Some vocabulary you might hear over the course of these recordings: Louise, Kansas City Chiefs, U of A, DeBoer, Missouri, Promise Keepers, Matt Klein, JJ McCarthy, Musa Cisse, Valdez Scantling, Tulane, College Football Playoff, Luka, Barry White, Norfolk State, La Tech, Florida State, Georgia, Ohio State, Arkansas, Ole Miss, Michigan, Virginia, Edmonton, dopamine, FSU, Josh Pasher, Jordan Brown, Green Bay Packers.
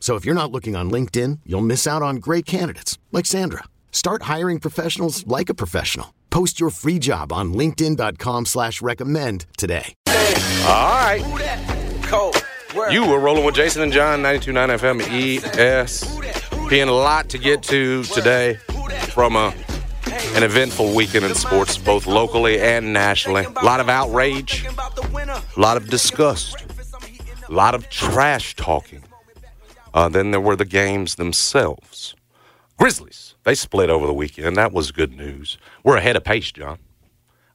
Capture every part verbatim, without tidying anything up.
So if you're not looking on LinkedIn, you'll miss out on great candidates like Sandra. Start hiring professionals like a professional. Post your free job on linkedin dot com slash recommend today. All right. You were rolling with Jason and John, ninety-two point nine F M E S P N. A lot to get to today from a, an eventful weekend in sports, both locally and nationally. A lot of outrage, a lot of disgust, a lot of trash talking. Uh, then there were the games themselves. Grizzlies, they split over the weekend. That was good news. We're ahead of pace, John.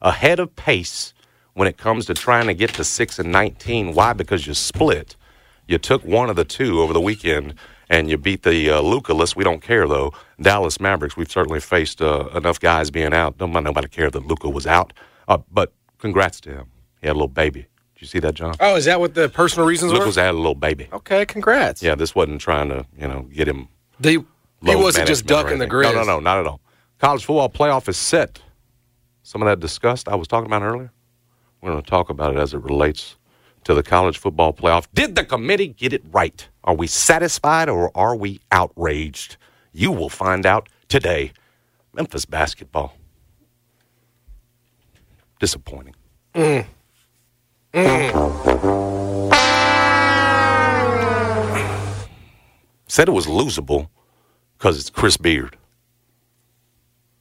Ahead of pace when it comes to trying to get to six and nineteen. Why? Because you split. You took one of the two over the weekend, and you beat the uh, Luka-less, we don't care, though, Dallas Mavericks. We've certainly faced uh, enough guys being out. Don't mind nobody care that Luka was out. Uh, but congrats to him. He had a little baby. You see that, John? Oh, is that what the personal reasons Luke were? Luke was had a little baby. Okay, congrats. Yeah, this wasn't trying to, you know, get him. They, he wasn't just ducking the Grizz. No, no, no, not at all. College football playoff is set. Some of that disgust I was talking about earlier, we're going to talk about it as it relates to the college football playoff. Did the committee get it right? Are we satisfied or are we outraged? You will find out today. Memphis basketball. Disappointing. Mm. Mm. Said it was losable because it's Chris Beard.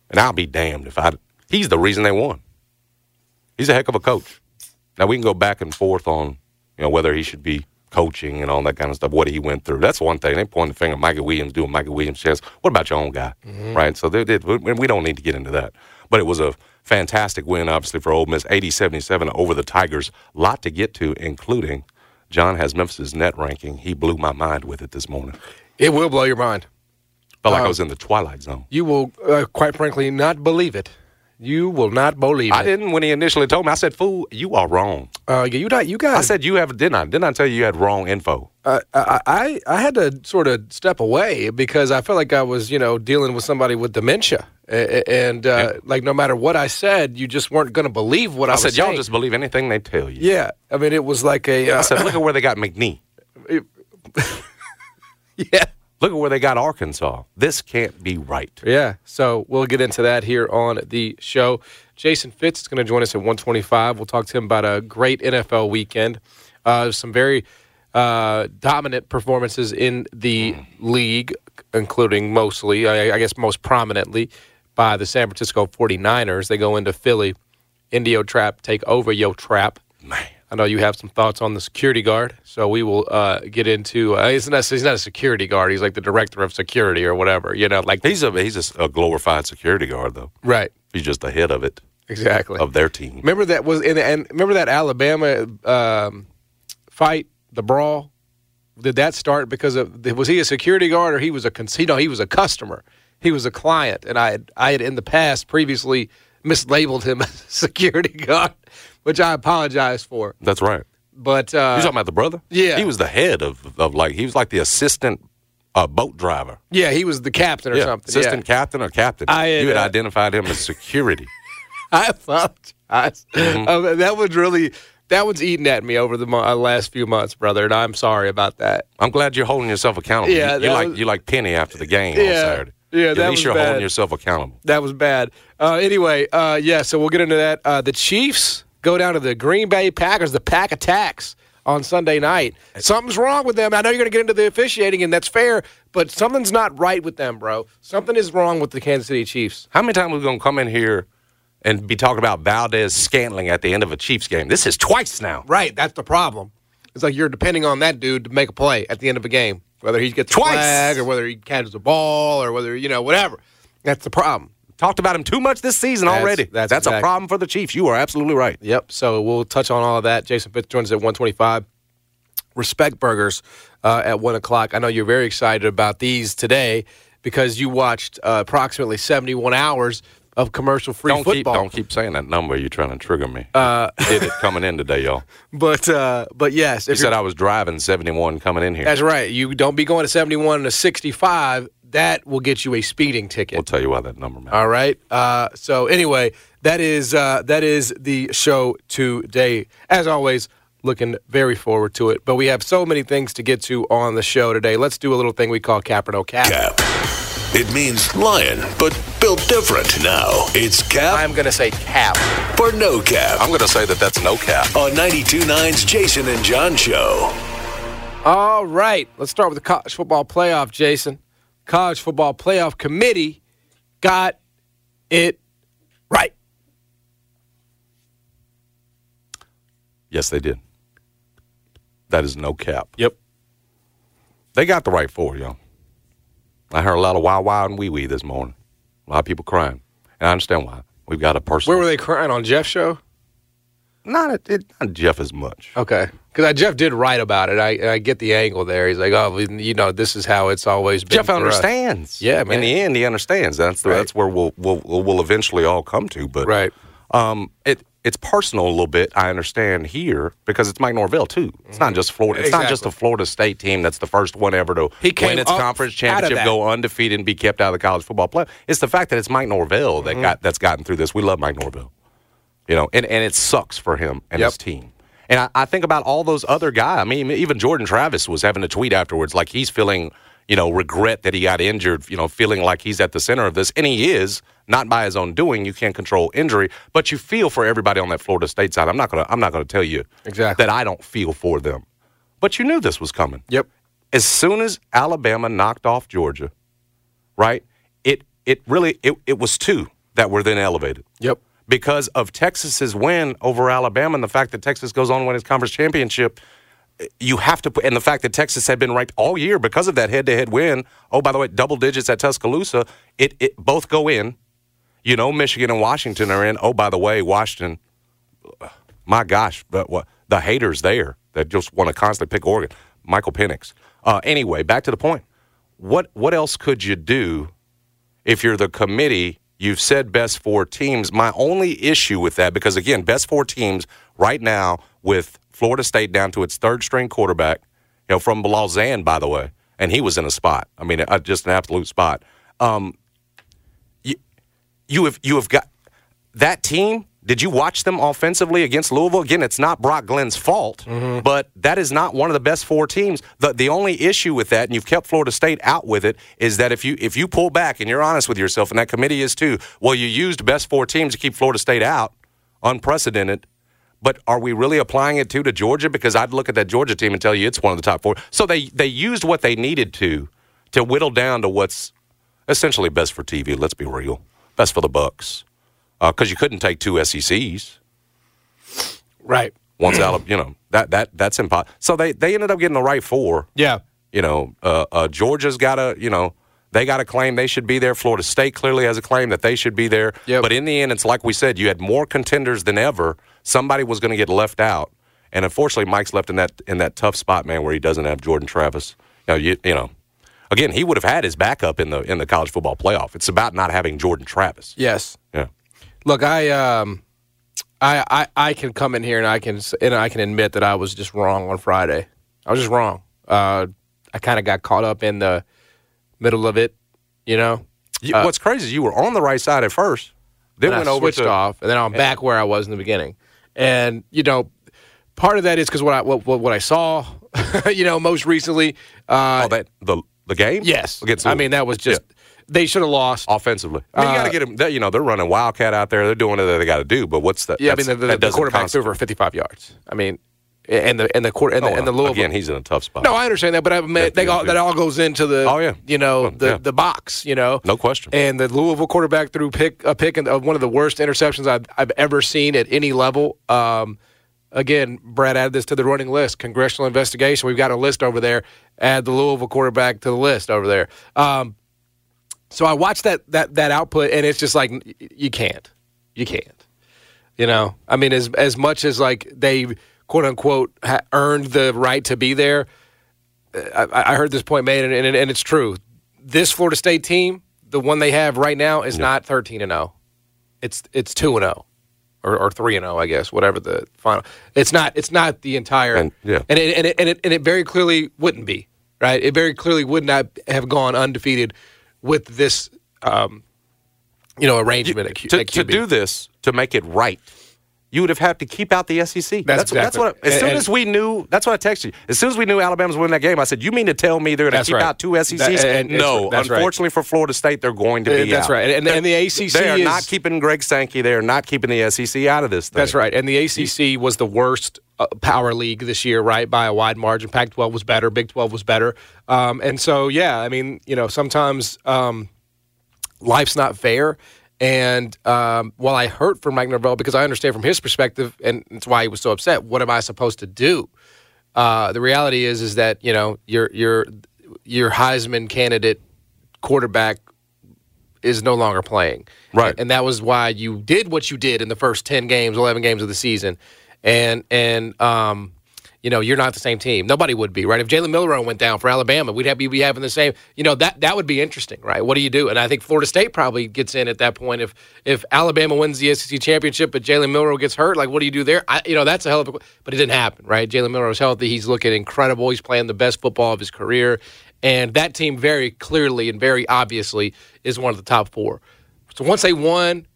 And I'll be damned if I... He's the reason they won. He's a heck of a coach. Now, we can go back and forth on, you know, whether he should be coaching and all that kind of stuff, what he went through. That's one thing. They point the finger at Mikey Williams doing Mikey Williams chest. What about your own guy? Mm-hmm. Right? So they, they, we don't need to get into that. But it was a fantastic win, obviously, for Ole Miss, eighty seventy-seven over the Tigers. A lot to get to, including John has Memphis' net ranking. He blew my mind with it this morning. It will blow your mind. Felt um, like I was in the twilight zone. You will, uh, quite frankly, not believe it. You will not believe it. I didn't when he initially told me. I said, fool, you are wrong. Uh, you not, you got I said, you have, didn't I? Didn't I tell you you had wrong info? Uh, I, I I had to sort of step away because I felt like I was, you know, dealing with somebody with dementia. And, uh, yeah. like, no matter what I said, you just weren't going to believe what I, I was said, saying. I said, y'all just believe anything they tell you. Yeah. I mean, it was like a... Uh, I said, look at where they got McNeese. Yeah. Look at where they got Arkansas. This can't be right. Yeah, so we'll get into that here on the show. Jason Fitz is going to join us at one twenty-five. We'll talk to him about a great N F L weekend. Uh, some very uh, dominant performances in the league, including mostly, I, I guess most prominently, by the San Francisco forty-niners. They go into Philly. Indio Trap, take over Yo Trap. Man. I know you have some thoughts on the security guard, so we will uh, get into. Uh, he's not. He's not a security guard. He's like the director of security or whatever. You know, like he's a he's a, a glorified security guard though. Right. He's just the head of it. Exactly. Of their team. Remember that was in, and remember that Alabama um, fight, the brawl. Did that start because of was he a security guard or he was a you know, he was a customer, he was a client, and I had, I had in the past previously mislabeled him as a security guard. Which I apologize for. That's right. But uh, you're talking about the brother? Yeah. He was the head of, of like, he was like the assistant uh, boat driver. Yeah, he was the captain or yeah. something. Assistant yeah. captain or captain. I had, you had uh, identified him as security. I apologize. Mm-hmm. Um, that was really, that one's eating at me over the mo- uh, last few months, brother, and I'm sorry about that. I'm glad you're holding yourself accountable. Yeah, you, you're, was, like, you're like Penny after the game yeah. on Saturday. Yeah, that at least was you're bad. Holding yourself accountable. That was bad. Uh, anyway, uh, yeah, so we'll get into that. Uh, the Chiefs. Go down to the Green Bay Packers, the Pack Attacks, on Sunday night. Something's wrong with them. I know you're going to get into the officiating, and that's fair, but something's not right with them, bro. Something is wrong with the Kansas City Chiefs. How many times are we going to come in here and be talking about Valdez Scantling at the end of a Chiefs game? This is twice now. Right, that's the problem. It's like you're depending on that dude to make a play at the end of a game, whether he gets twice. A flag or whether he catches a ball or whether, you know, whatever. That's the problem. Talked about him too much this season that's, already. That's, that's exactly. a problem for the Chiefs. You are absolutely right. Yep, so we'll touch on all of that. Jason Fitz joins us at one twenty-five. Respect Burgers uh, at one o'clock. I know you're very excited about these today because you watched uh, approximately seventy-one hours of commercial-free don't football. Keep, don't keep saying that number. You're trying to trigger me. Uh, I did it coming in today, y'all. But, uh, but yes. You said I was driving seventy-one coming in here. That's right. You don't be going to seventy-one and a sixty-five. That will get you a speeding ticket. We'll tell you why that number matters. All right. Uh, so, anyway, that is uh, that is the show today. As always, looking very forward to it. But we have so many things to get to on the show today. Let's do a little thing we call Cap or No Cap. Cap. It means lion, but built different. Now it's Cap. I'm going to say Cap. For No Cap. I'm going to say that that's No Cap. On ninety-two point nine's Jason and John show. All right. Let's start with the College Football Playoff, Jason. College Football Playoff Committee got it right. Yes, they did. That is no cap. Yep. They got the right four, y'all. I heard a lot of wah wah and wee wee this morning. A lot of people crying. And I understand why. We've got a person. Where were they crying? On Jeff's show? Not, at, it, not Jeff as much. Okay. Because Jeff did write about it. I, I get the angle there. He's like, oh, you know, this is how it's always been. Jeff understands. Us. Yeah, man. In the end, he understands. That's the, right. That's where we'll, we'll we'll eventually all come to. But right, um, it it's personal a little bit. I understand here because it's Mike Norvell too. It's mm-hmm. not just Florida. It's exactly. not just a Florida State team that's the first one ever to win its conference championship, go undefeated, and be kept out of the college football playoff. It's the fact that it's Mike Norvell that mm-hmm. got that's gotten through this. We love Mike Norvell, you know, and and it sucks for him and yep. his team. And I, I think about all those other guys. I mean, even Jordan Travis was having a tweet afterwards like he's feeling, you know, regret that he got injured, you know, feeling like he's at the center of this. And he is, not by his own doing. You can't control injury. But you feel for everybody on that Florida State side. I'm not going to I'm not going to tell you exactly that I don't feel for them. But you knew this was coming. Yep. As soon as Alabama knocked off Georgia, right, it it really it, it was two that were then elevated. Yep. Because of Texas's win over Alabama and the fact that Texas goes on to win its conference championship, you have to put, and the fact that Texas had been ranked all year because of that head-to-head win. Oh, by the way, double digits at Tuscaloosa. It it both go in. You know, Michigan and Washington are in. Oh, by the way, Washington. My gosh, but what the haters there that just want to constantly pick Oregon, Michael Penix. Uh, anyway, back to the point. What what else could you do if you're the committee? You've said best four teams. My only issue with that, because, again, best four teams right now with Florida State down to its third-string quarterback, you know, from Lausanne, by the way, and he was in a spot. I mean, uh, just an absolute spot. Um, you, you have you have got that team. Did you watch them offensively against Louisville? Again, it's not Brock Glenn's fault, mm-hmm. but that is not one of the best four teams. The the only issue with that, and you've kept Florida State out with it, is that if you if you pull back and you're honest with yourself, and that committee is too, well, you used best four teams to keep Florida State out, unprecedented, but are we really applying it to to Georgia? Because I'd look at that Georgia team and tell you it's one of the top four. So they, they used what they needed to to whittle down to what's essentially best for T V, let's be real, best for the Bucks. Because uh, you couldn't take two S E Cs, right? Once out of you know that that that's impossible. So they, they ended up getting the right four. Yeah, you know uh, uh, Georgia's got a you know they got a claim they should be there. Florida State clearly has a claim that they should be there. Yep. But in the end, it's like we said, you had more contenders than ever. Somebody was going to get left out, and unfortunately, Mike's left in that in that tough spot, man, where he doesn't have Jordan Travis. You know, you, you know. Again, he would have had his backup in the in the college football playoff. It's about not having Jordan Travis. Yes. Yeah. Look, I um, I, I I can come in here and I can and I can admit that I was just wrong on Friday. I was just wrong. Uh, I kind of got caught up in the middle of it, you know. Uh, What's crazy is you were on the right side at first, then went I over switched to, off, and then I'm back where I was in the beginning. And you know, part of that is because what I what what I saw, you know, most recently. Uh, oh, that the the game. Yes, I mean that was just. Yeah. They should have lost offensively. I mean, you got to get them. They, you know, they're running wildcat out there. They're doing what they got to do. But what's the? Yeah, I mean, the, the, the quarterback threw for fifty-five yards. I mean, And the and the and the, oh, and the Louisville. Again, he's in a tough spot. No, I understand that, but I mean, they all, that all goes into the oh, yeah. you know the, yeah. the box, you know, no question. And the Louisville quarterback threw pick a pick of one of the worst interceptions I've I've ever seen at any level. Um, again, Brad, add this to the running list. Congressional investigation. We've got a list over there. Add the Louisville quarterback to the list over there. Um, so I watched that that that output, and it's just like you can't, you can't. You know, I mean, as as much as like they. "Quote unquote ha- earned the right to be there." I, I heard this point made, and, and, and it's true. This Florida State team, the one they have right now, is yeah. not thirteen and zero. It's it's two and zero, or or three and zero, I guess. Whatever the final. It's not. It's not the entire. And yeah. And it, and it, and it, and it very clearly wouldn't be right. It very clearly would not have gone undefeated with this, um, you know, arrangement you, at Q, to, at Q B. To do this to make it right. You would have had to keep out the S E C. That's, that's, exactly. that's what. I, as and, soon as we knew, that's what I texted you. As soon as we knew Alabama's winning that game, I said, "You mean to tell me they're going to keep right. out two S E Cs?" That, and, no, unfortunately right. for Florida State, they're going to be. That's out. right. And, and the A C C, they are is, not keeping Greg Sankey. They are not keeping the S E C out of this thing. That's right. And the A C C was the worst uh, power league this year, right, by a wide margin. Pac twelve was better. Big twelve was better. Um, and so, yeah, I mean, you know, sometimes um, life's not fair. And um, while I hurt for Mike Norvell, because I understand from his perspective, and that's why he was so upset, what am I supposed to do? Uh, the reality is is that, you know, your your your Heisman candidate quarterback is no longer playing. Right. And, and that was why you did what you did in the first ten games, eleven games of the season. And, and um, you know, you're not the same team. Nobody would be, right? If Jaylen Milroe went down for Alabama, we'd have, we'd be having the same. You know, that that would be interesting, right? What do you do? And I think Florida State probably gets in at that point. If if Alabama wins the S E C championship but Jaylen Milroe gets hurt, like, what do you do there? I, you know, that's a hell of a – but it didn't happen, right? Jaylen Milroe's healthy. He's looking incredible. He's playing the best football of his career. And that team very clearly and very obviously is one of the top four. So once they won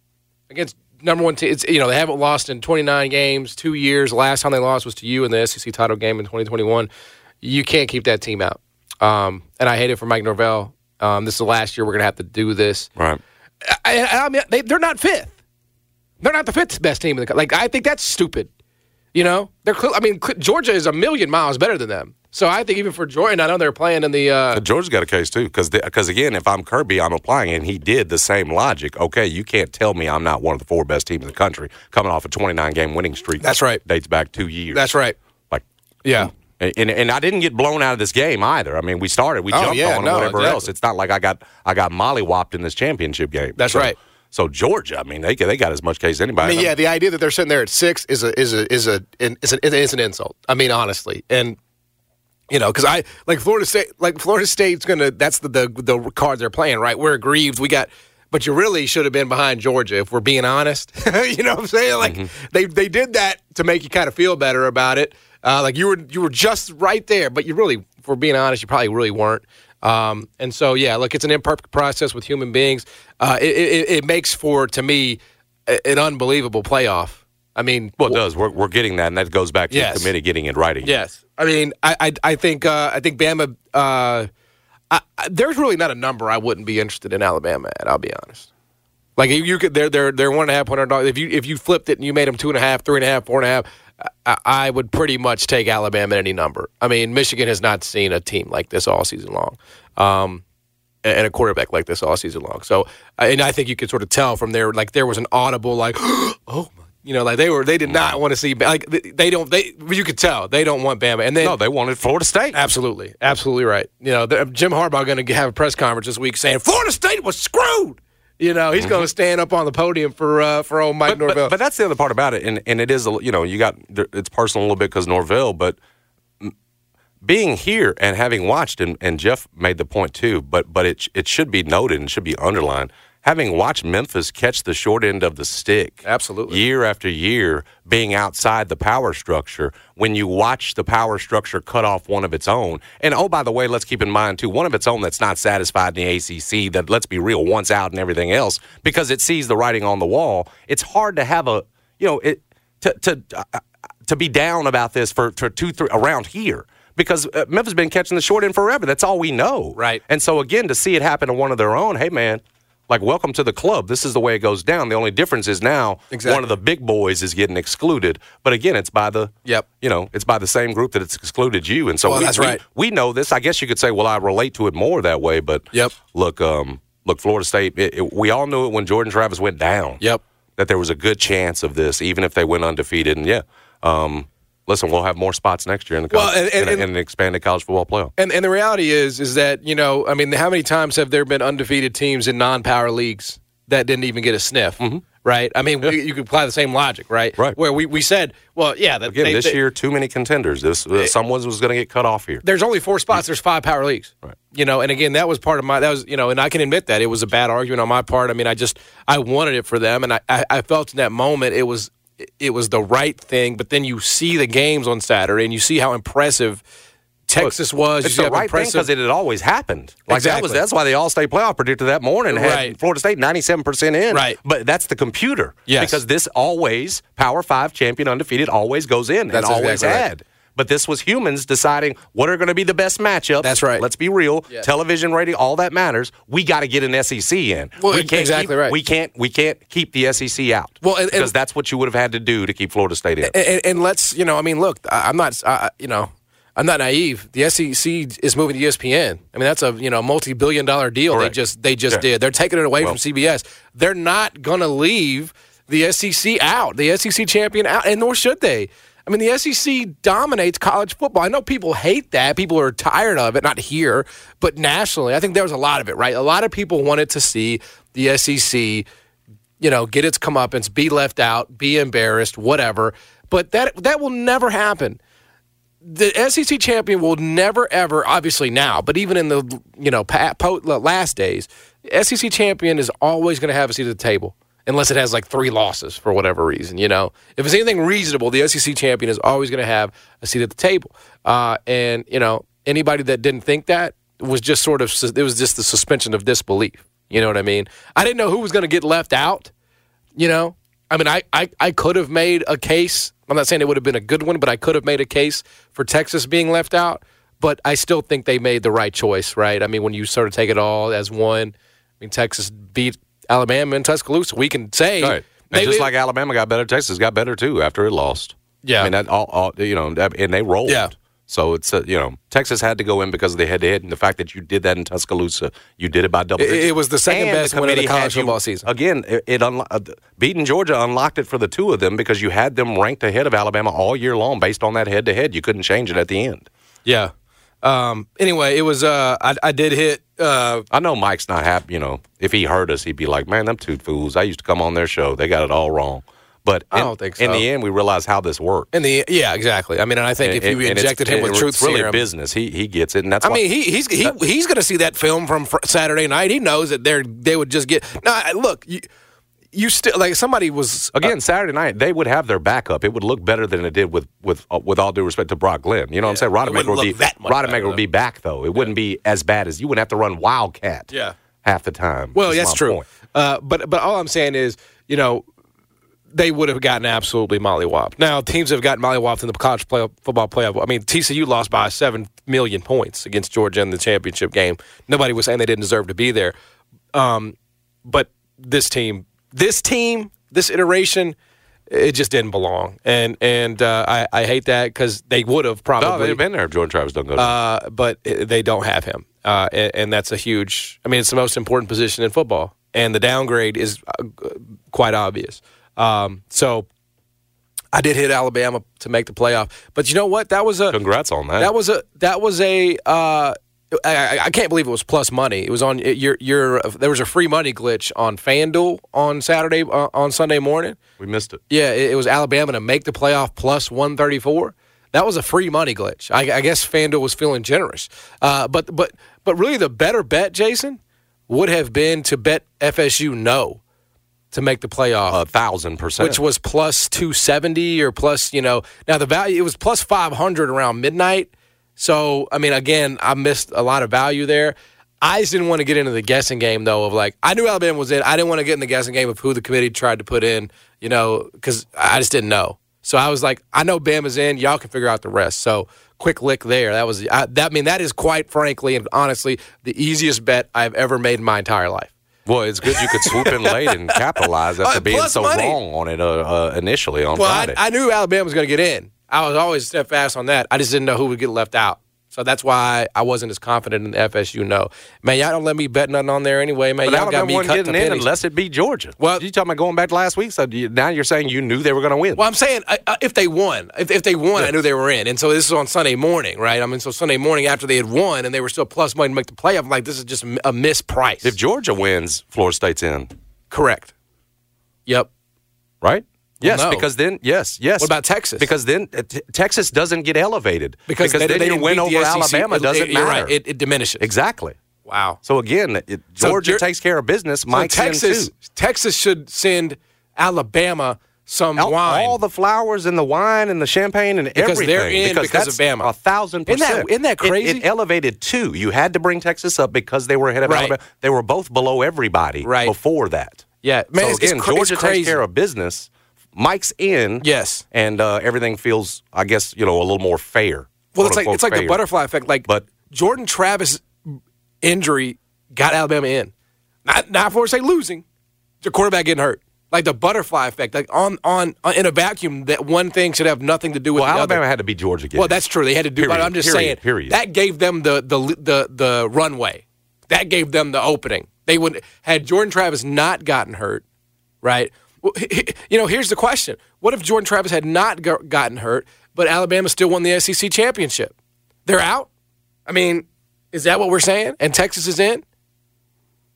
against – Number one, t- it's, you know, they haven't lost in twenty-nine games, two years. Last time they lost was to you in the S E C title game in twenty twenty-one. You can't keep that team out. Um, and I hate it for Mike Norvell. Um, this is the last year we're going to have to do this. Right. I, I mean, they, they're not fifth. They're not the fifth best team in the country. Like, I think that's stupid. You know? They're. Cl- I mean, cl- Georgia is a million miles better than them. So I think even for Jordan, I know they're playing in the uh, – Georgia's got a case too because, because again, if I'm Kirby, I'm applying, and he did the same logic. Okay, you can't tell me I'm not one of the four best teams in the country coming off a twenty-nine game winning streak. That's right. Dates back two years. That's right. Like, yeah. And, and and I didn't get blown out of this game either. I mean, we started. We oh, jumped yeah, on no, whatever exactly. else. It's not like I got I got mollywopped in this championship game. That's so, right. So Georgia, I mean, they they got as much case as anybody. I mean, yeah, the idea that they're sitting there at six is a is a, is a, is a, is an insult. I mean, honestly. And – You know, because I like Florida State. Like Florida State's gonna. That's the, the the card they're playing, right? We're aggrieved. We got, but you really should have been behind Georgia if we're being honest. You know what I'm saying? Like mm-hmm. they they did that to make you kind of feel better about it. Uh, like you were you were just right there, but you really, if we're being honest, you probably really weren't. Um, and so yeah, look, it's an imperfect process with human beings. Uh, it, it it makes for to me an unbelievable playoff. I mean, well, it does. We're we're getting that, and that goes back to yes. the committee getting it right again. Yes, I mean, I I, I think uh, I think Bama. Uh, I, I, there's really not a number I wouldn't be interested in Alabama at. I'll be honest. Like if you could, they're they're they're one and a half, one hundred dollars. If you if you flipped it and you made them two and a half, three and a half, four and a half, I, I would pretty much take Alabama at any number. I mean, Michigan has not seen a team like this all season long. Um, and a quarterback like this all season long. So, and I think you could sort of tell from there, like there was an audible, like, oh my. You know, like they were, they did not want to see, like they don't, they, you could tell they don't want Bama. And then, no, they wanted Florida State. Absolutely. Absolutely right. You know, Jim Harbaugh going to have a press conference this week saying Florida State was screwed. You know, he's mm-hmm. going to stand up on the podium for, uh, for old Mike but, Norvell. But, but that's the other part about it. And, and it is, you know, you got, it's personal a little bit because Norvell, but being here and having watched, and, and Jeff made the point too, but, but it, it should be noted and should be underlined. Having watched Memphis catch the short end of the stick absolutely, year after year, being outside the power structure, when you watch the power structure cut off one of its own, and oh, by the way, let's keep in mind, too, one of its own that's not satisfied in the A C C, that, let's be real, once out and everything else, because it sees the writing on the wall, it's hard to have a, you know, it to to uh, to be down about this for, for two, three, around here. Because Memphis has been catching the short end forever. That's all we know. Right. And so, again, to see it happen to one of their own, hey, man. like, welcome to the club. This is the way it goes down. The only difference is now exactly. one of the big boys is getting excluded. But again, it's by the yep. you know, it's by the same group that it's excluded you. And so well, we, that's right. we, we know this. I guess you could say, well, I relate to it more that way. But yep. look, um, look, Florida State, it, it, we all knew it when Jordan Travis went down. Yep. That there was a good chance of this, even if they went undefeated. And, yeah, um, listen, we'll have more spots next year in the college, well, and, and, in, a, in an expanded college football playoff. And, and the reality is is that, you know, I mean, how many times have there been undefeated teams in non-power leagues that didn't even get a sniff, mm-hmm. right? I mean, yeah. we, you could apply the same logic, right? Right. Where we, we said, well, yeah. That Again, they, this they, year, too many contenders. This uh, Someone was going to get cut off here. There's only four spots. There's five power leagues. Right. You know, and again, that was part of my, that was, you know, and I can admit that it was a bad argument on my part. I mean, I just, I wanted it for them, and I, I, I felt in that moment it was, it was the right thing. But then you see the games on Saturday, and you see how impressive Texas was. It's the right thing because it had always happened. Like exactly. that was, that's why the All-State Playoff predictor that morning had right. Florida State ninety-seven percent in. Right. But that's the computer. Yes. Because this always, Power Five champion undefeated, always goes in. That's and always exactly right. had. But this was humans deciding what are going to be the best matchups. That's right. Let's be real. Yes. Television rating, all that matters. We got to get an S E C in. Well, we can't exactly keep, right. We can't. We can't keep the S E C out. Well, and, because and, that's what you would have had to do to keep Florida State in. And, and, and let's, you know, I mean, look, I, I'm not, I, you know, I'm not naive. The S E C is moving to E S P N. I mean, that's a you know multi-billion dollar deal. Correct. They just they just yeah. did. They're taking it away well, from C B S. They're not going to leave the S E C out. The S E C champion out, and nor should they. I mean, the S E C dominates college football. I know people hate that. People are tired of it, not here, but nationally. I think there was a lot of it, right? A lot of people wanted to see the S E C, you know, get its comeuppance, be left out, be embarrassed, whatever. But that that will never happen. The S E C champion will never, ever, obviously now, but even in the you know last days, the S E C champion is always going to have a seat at the table. Unless it has like three losses for whatever reason, you know. If it's anything reasonable, the S E C champion is always going to have a seat at the table. Uh, and, you know, anybody that didn't think that was just sort of, it was just the suspension of disbelief. You know what I mean? I didn't know who was going to get left out, you know. I mean, I, I, I could have made a case. I'm not saying it would have been a good one, but I could have made a case for Texas being left out. But I still think they made the right choice, right? I mean, when you sort of take it all as one, I mean, Texas beat Alabama and Tuscaloosa, we can say. Right. And just like Alabama got better, Texas got better too after it lost. Yeah. I mean, that all, all you know, and they rolled. Yeah. So it's, a, you know, Texas had to go in because of the head to head and the fact that you did that in Tuscaloosa, you did it by double digits. It, it was the second and best the win of the college football season. Again, it, it unlo- uh, beating Georgia unlocked it for the two of them because you had them ranked ahead of Alabama all year long based on that head to head. You couldn't change it at the end. Yeah. Um, anyway, it was, uh, I, I did hit. Uh, I know Mike's not happy, you know, if he heard us, he'd be like, man, them two fools, I used to come on their show. They got it all wrong. But in, I don't think so. In the end, we realized how this worked. In the yeah, exactly. I mean, and I think and, if you injected him with truth serum. It's really business. He he gets it, and that's I why. I mean, he, he's he, he's going to see that film from fr- Saturday night. He knows that they they would just get – no, look, you, you still – like somebody was – Again, uh, Saturday night, they would have their backup. It would look better than it did with with, uh, with all due respect to Brock Glenn. You know yeah, what I'm saying? Rodemaker would be that Rodemaker would be back, though. It yeah. wouldn't be as bad as – you wouldn't have to run Wildcat yeah. half the time. Well, that's true. Uh, but But all I'm saying is, you know – they would have gotten absolutely mollywopped. Now, teams have gotten mollywopped in the college play, football playoff. I mean, T C U lost by seven million points against Georgia in the championship game. Nobody was saying they didn't deserve to be there. Um, but this team, this team, this iteration, it just didn't belong. And and uh, I, I hate that because they would have probably. No, they'd have been there if Jordan Travis don't go uh, there. But it, they don't have him. Uh, and, and that's a huge, I mean, it's the most important position in football. And the downgrade is quite obvious. Um, so I did hit Alabama to make the playoff, but you know what? That was a congrats on that. That was a that was a uh, I, I can't believe it was plus money. It was on your your there was a free money glitch on FanDuel on Saturday uh, on Sunday morning. We missed it. Yeah, it, it was Alabama to make the playoff plus one thirty-four. That was a free money glitch. I, I guess FanDuel was feeling generous. Uh, but but but really the better bet, Jason, would have been to bet F S U no. To make the playoff. A thousand percent. Which was plus two seventy or plus, you know. Now, the value, it was plus five hundred around midnight. So, I mean, again, I missed a lot of value there. I just didn't want to get into the guessing game, though, of like, I knew Alabama was in. I didn't want to get in the guessing game of who the committee tried to put in, you know, because I just didn't know. So I was like, I know Bama's in. Y'all can figure out the rest. So quick lick there. That was, I, that, I mean, that is quite frankly and honestly the easiest bet I've ever made in my entire life. Well, it's good you could swoop in late and capitalize after right, being so money. wrong on it uh, uh, initially on well, Friday. I, I knew Alabama was going to get in. I was always steadfast on that. I just didn't know who would get left out. So that's why I wasn't as confident in the F S U. No, man, y'all don't let me bet nothing on there anyway, man. But y'all got me cut getting in unless it be Georgia. Well, you talking about going back to last week? So you, now you're saying you knew they were going to win. Well, I'm saying uh, if they won, if, if they won, yes. I knew they were in. And so this is on Sunday morning, right? I mean, so Sunday morning after they had won and they were still plus money to make the playoff. I'm like, this is just a misprice. If Georgia wins, Florida State's in. Correct. Yep. Right. Yes, no. because then, yes, yes. What about Texas? Because then uh, t- Texas doesn't get elevated. Because, because they, then your win over S E C, Alabama doesn't it, matter. Right. It, it diminishes. Exactly. Wow. So, again, it, Georgia so takes care of business. So Mike's Texas, in too. Texas should send Alabama some all, wine. All the flowers and the wine and the champagne and because everything. They're in because because of Bama. A thousand percent. Isn't that, isn't that crazy? It, it elevated two. You had to bring Texas up because they were ahead of right. Alabama. They were both below everybody right. before that. Yeah. Man, so, it's, again, it's cr- Georgia it's takes care of business. Mike's in, yes, and uh, everything feels, I guess, you know, a little more fair. Well, it's like it's like fair. the butterfly effect. Like, but Jordan Travis' injury got Alabama in. Not not for say losing, the quarterback getting hurt. Like the butterfly effect. Like on, on on in a vacuum, that one thing should have nothing to do with well, the Alabama other. Alabama had to beat Georgia again. Well, that's true. They had to do. Period. But I'm just period. saying period. that gave them the the the the runway. That gave them the opening. They would had Jordan Travis not gotten hurt, right? You know, here's the question. What if Jordan Travis had not gotten hurt, but Alabama still won the S E C championship? They're out? I mean, is that what we're saying? And Texas is in?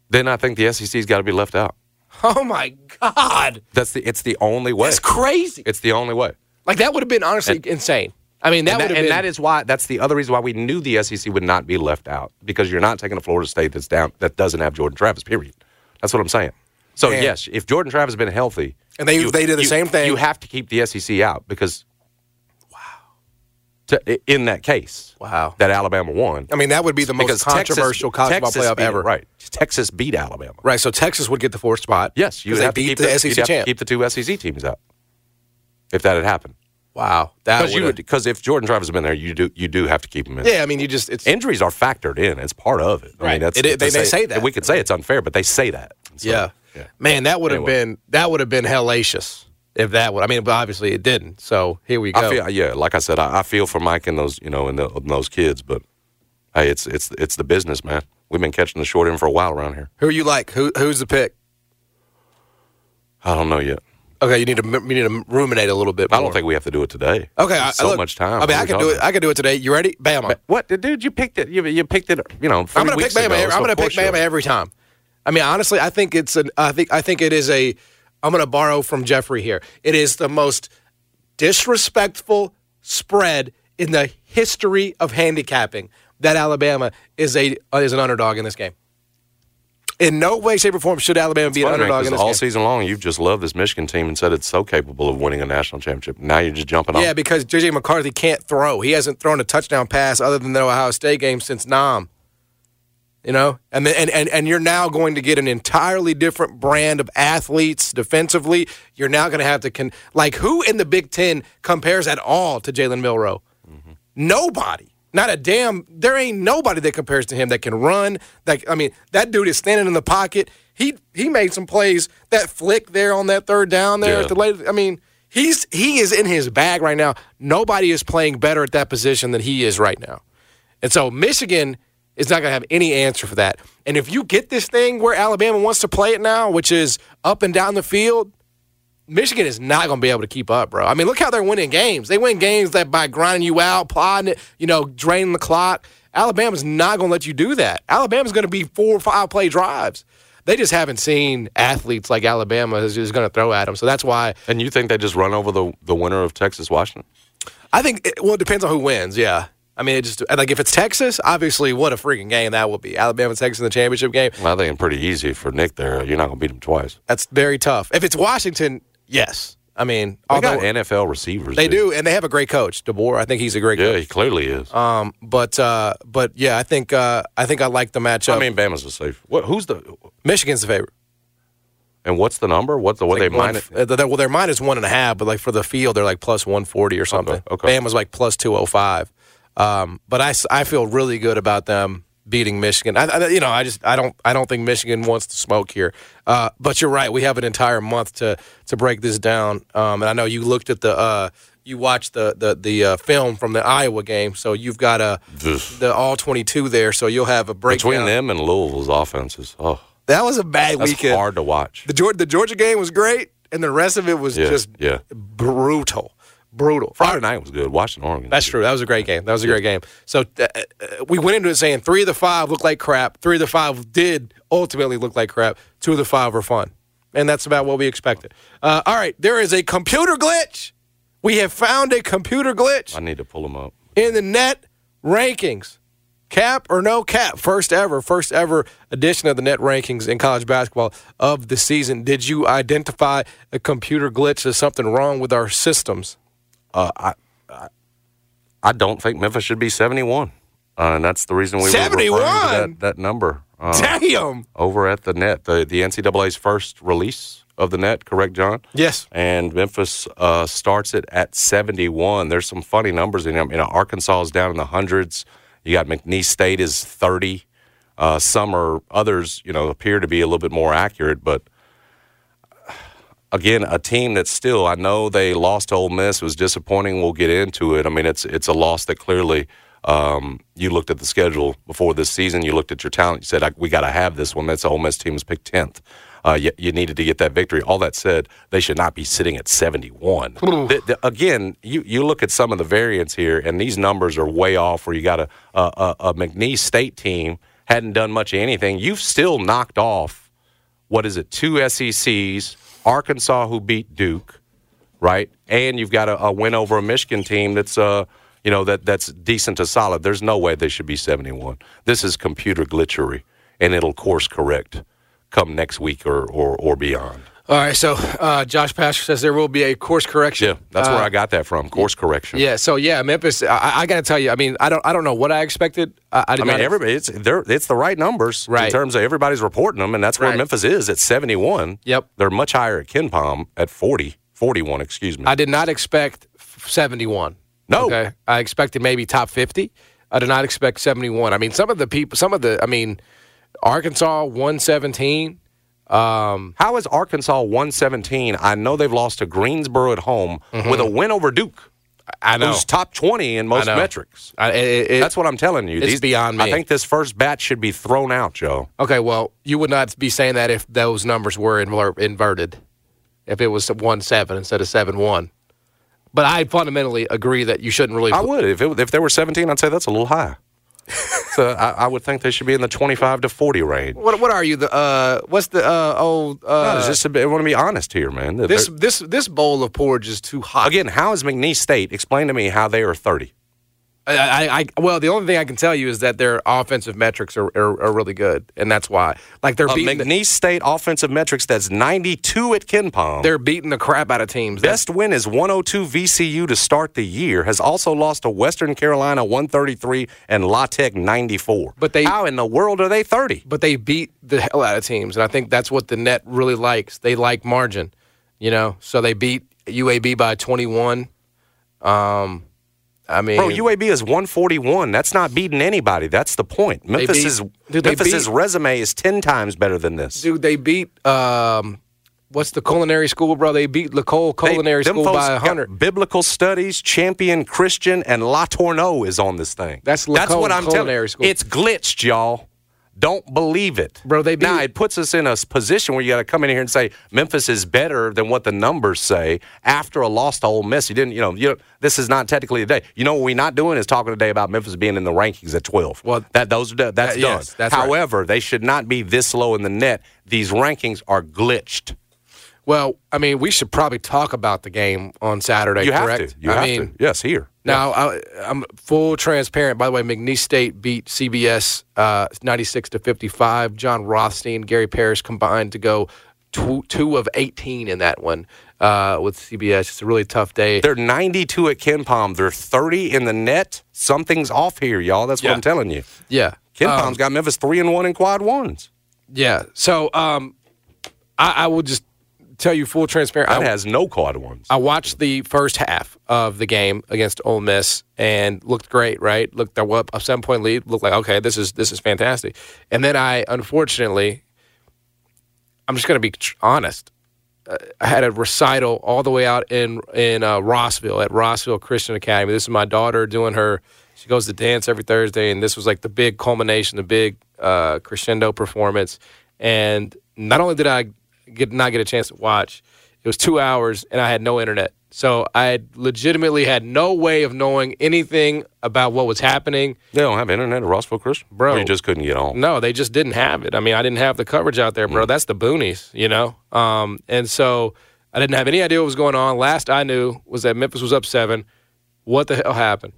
Then I think the S E C's got to be left out. Oh, my God. That's the. It's the only way. That's crazy. It's the only way. Like, that would have been honestly and, insane. I mean, that would have been. And that is why, that's the other reason why we knew the S E C would not be left out, because you're not taking a Florida State that's down, that doesn't have Jordan Travis, period. That's what I'm saying. So, Man. yes, if Jordan Travis has been healthy. And they you, they did the you, same thing. You have to keep the S E C out because, wow, to, in that case, wow, that Alabama won. I mean, that would be the most controversial Texas, college Texas football playoff beat, ever. Right. Texas beat Alabama. Right, so Texas would get the fourth spot. Yes, you would have, to keep, the, the S E C you'd have to keep the two S E C teams out if that had happened. Wow. Because if Jordan Travis has been there, you do you do have to keep him in. Yeah, I mean, you just – injuries are factored in. It's part of it. I right. mean, that's, it, it, they, say, they say that. We could say it's unfair, but they say that. So. Yeah. Yeah. Man, that would have anyway. been that would have been hellacious if that would. I mean, but obviously it didn't. So here we go. I feel, yeah, like I said, I, I feel for Mike and those, you know, and, the, and those kids. But hey, it's it's it's the business, man. We've been catching the short end for a while around here. Who are you like? Who who's the pick? I don't know yet. Okay, you need to you need to ruminate a little bit more. I don't think we have to do it today. Okay, I, so look, much time. I mean, I can do it. About? I can do it today. You ready? Bama. What, dude? You picked it. You, you picked it. You know, I'm going to pick Bama. Ago, every, so I'm going to pick Bama every time. I mean, honestly, I think it's an. I think I think it is a. I'm going to borrow from Jeffrey here. It is the most disrespectful spread in the history of handicapping that Alabama is a is an underdog in this game. In no way, shape, or form should Alabama it's be an underdog in this all game. All season long, you've just loved this Michigan team and said it's so capable of winning a national championship. Now you're just jumping off. Yeah, because J J McCarthy can't throw. He hasn't thrown a touchdown pass other than the Ohio State game since Nam. You know, and, and and and you're now going to get an entirely different brand of athletes defensively. You're now going to have to con- like who in the Big Ten compares at all to Jaylen Milroe? Mm-hmm. Nobody, not a damn. There ain't nobody that compares to him that can run. That I mean, that dude is standing in the pocket. He he made some plays. That flick there on that third down there yeah. at the late. I mean, he's he is in his bag right now. Nobody is playing better at that position than he is right now, and so Michigan. It's not going to have any answer for that. And if you get this thing where Alabama wants to play it now, which is up and down the field, Michigan is not going to be able to keep up, bro. I mean, look how they're winning games. They win games that by grinding you out, plodding it, you know, draining the clock. Alabama's not going to let you do that. Alabama's going to be four or five play drives. They just haven't seen athletes like Alabama is just going to throw at them. So that's why. And you think they just run over the, the winner of Texas, Washington? I think, it, well, it depends on who wins, yeah. I mean, it just like if it's Texas, obviously, what a freaking game that will be. Alabama, Texas in the championship game. Well, I think it's pretty easy for Nick there. You're not going to beat him twice. That's very tough. If it's Washington, yes. I mean, they got N F L receivers. They dude. do, and they have a great coach, DeBoer. I think he's a great yeah, coach. Yeah, he clearly is. Um, but uh, but yeah, I think uh, I think I like the matchup. I mean, Bama's the safe. What? Who's the Michigan's the favorite? And what's the number? What the what like they one, minus? Well, their minus one and a half, but like for the field, they're like plus one forty or something. Okay, okay. Bama's like plus two oh five. Um, but I, I feel really good about them beating Michigan. I, I, you know, I just I don't I don't think Michigan wants to smoke here. Uh, but you're right. We have an entire month to to break this down. Um, and I know you looked at the uh, you watched the the the uh, film from the Iowa game, so you've got a the all twenty-two there. So you'll have a breakdown between them and Louisville's offenses. Oh, that was a bad That's weekend. Hard to watch. The Georgia, the Georgia game was great, and the rest of it was yeah, just yeah. brutal. Brutal. Friday night was good. Washington, Oregon. That's true. That was a great game. That was a great game. So uh, we went into it saying three of the five looked like crap. Three of the five did ultimately look like crap. Two of the five were fun. And that's about what we expected. Uh, all right. There is a computer glitch. We have found a computer glitch. I need to pull them up. In the net rankings. Cap or no cap? First ever, first ever edition of the net rankings in college basketball of the season. Did you identify a computer glitch as something wrong with our systems? Uh, I, I I don't think Memphis should be seventy-one, uh, and that's the reason we seventy-one? Were referring to that, that number. Uh, Damn! Over at the net, the, the N C double A's first release of the net, correct, John? Yes. And Memphis uh, starts it at seventy-one. There's some funny numbers in them. You know, Arkansas is down in the hundreds. You got McNeese State is thirty. Uh, some or others, you know, appear to be a little bit more accurate, but... Again, a team that's still, I know they lost to Ole Miss. It was disappointing. We'll get into it. I mean, it's it's a loss that clearly um, you looked at the schedule before this season. You looked at your talent. You said, I, we got to have this one. That's the Ole Miss team was picked tenth. Uh, you, you needed to get that victory. All that said, they should not be sitting at seventy-one. the, the, again, you, you look at some of the variants here, and these numbers are way off where you got a, a, a McNeese State team hadn't done much of anything. You've still knocked off, what is it, two S E Cs, Arkansas, who beat Duke, right? And you've got a, a win over a Michigan team that's, uh, you know, that that's decent to solid. There's no way they should be seventy-one. This is computer glitchery, and it'll course correct come next week or or, or beyond. All right, so uh, Josh Pasher says there will be a course correction. Yeah, that's uh, where I got that from. Course correction. Yeah, so yeah, Memphis. I, I got to tell you, I mean, I don't, I don't know what I expected. I, I, did I mean, not everybody, it's they're, it's the right numbers right. in terms of everybody's reporting them, and that's where right. Memphis is at seventy-one. Yep, they're much higher at KenPom at forty, forty-one. Excuse me. I did not expect seventy-one. No, okay? I expected maybe top fifty. I did not expect seventy-one. I mean, some of the people, some of the, I mean, Arkansas one seventeen. Um, How is Arkansas one seventeen? I know they've lost to Greensboro at home mm-hmm. with a win over Duke. I know. Who's top twenty in most metrics. I, it, it, That's what I'm telling you. It's These, beyond me. I think this first bat should be thrown out, Joe. Okay, well, you would not be saying that if those numbers were inver- inverted, if it was one seven instead of seven one. But I fundamentally agree that you shouldn't really... I would. If, it, if there were seventeen, I'd say that's a little high. So I, I would think they should be in the twenty-five to forty range. What what are you? The uh, what's the uh, old? Uh, no, it's just a bit, I want to be honest here, man. This They're, this this bowl of porridge is too hot. Again, how is McNeese State? Explain to me how they are thirty. I, I, I well, the only thing I can tell you is that their offensive metrics are are, are really good, and that's why. Like they're uh, beating McNeese the, State offensive metrics. That's ninety-two at KenPom. They're beating the crap out of teams. Best that's, win is one oh two V C U to start the year. Has also lost to Western Carolina one thirty-three and La Tech ninety-four. But they how in the world are they thirty? But they beat the hell out of teams, and I think that's what the net really likes. They like margin, you know. So they beat U A B by twenty-one. Um. I mean, bro, U A B is one forty-one. That's not beating anybody. That's the point. Memphis beat, is, dude, Memphis's beat, resume is ten times better than this. Dude, they beat um, what's the culinary school, bro? They beat LaCole Culinary they, School by one hundred. Biblical Studies, Champion Christian, and La Tourneau is on this thing. That's LaCole That's what I'm telling you. It's glitched, y'all. Don't believe it. Bro, they beat. Now, it puts us in a position where you got to come in here and say Memphis is better than what the numbers say after a loss to Ole Miss. You didn't, you know, you know this is not technically today. You know what we're not doing is talking today about Memphis being in the rankings at twelve. Well, that those that's that, done. Yes, that's However, right. they should not be this low in the net. These rankings are glitched. Well, I mean, we should probably talk about the game on Saturday, you correct? Have to. You I have mean, to. Yes, here. Now, I, I'm full transparent. By the way, McNeese State beat C B S uh, ninety-six to fifty-five. John Rothstein, Gary Parrish combined to go two, two of eighteen in that one uh, with C B S. It's a really tough day. They're ninety-two at KenPom. They're thirty in the net. Something's off here, y'all. That's yeah. what I'm telling you. Yeah. KenPom's um, got Memphis three and one in quad ones. Yeah. So um, I, I will just... tell you full transparency. That I, has no caught ones. I watched the first half of the game against Ole Miss and looked great, right? Looked they're up a seven point lead. Looked like okay, this is this is fantastic. And then I unfortunately, I'm just going to be honest. I had a recital all the way out in in uh, Rossville at Rossville Christian Academy. This is my daughter doing her. She goes to dance every Thursday, and this was like the big culmination, the big uh, crescendo performance. And not only did I get not get a chance to watch, it was two hours, and I had no internet. So I legitimately had no way of knowing anything about what was happening. They don't have internet at Rossville Christian? Bro. Or you just couldn't get on? No, they just didn't have it. I mean, I didn't have the coverage out there, bro. Mm. That's the boonies, you know? Um, and so I didn't have any idea what was going on. Last I knew was that Memphis was up seven. What the hell happened?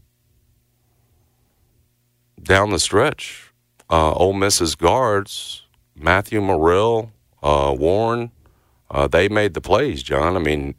Down the stretch, uh, Ole Miss's guards, Matthew Morrill, uh, Warren, uh, they made the plays, John. I mean,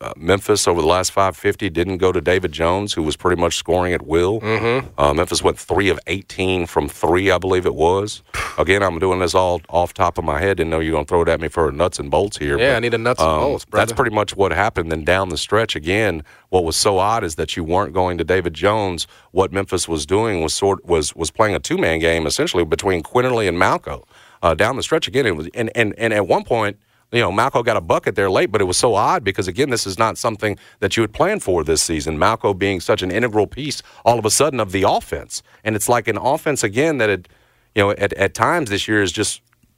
uh, Memphis over the last five fifty didn't go to David Jones, who was pretty much scoring at will. Mm-hmm. Uh, Memphis went three of eighteen from three, I believe it was. Again, I'm doing this all off top of my head. Didn't know you were going to throw it at me for nuts and bolts here. Yeah, but I need a nuts um, and bolts, brother. That's pretty much what happened. Then down the stretch, again, what was so odd is that you weren't going to David Jones. What Memphis was doing was sort was was playing a two-man game, essentially, between Quinterly and Malco. Uh, down the stretch again, it was, and, and, and at one point, you know, Malco got a bucket there late, but it was so odd because, again, this is not something that you had planned for this season, Malco being such an integral piece all of a sudden of the offense. And it's like an offense, again, that, it, you know, at, at times this year is just,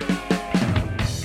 it.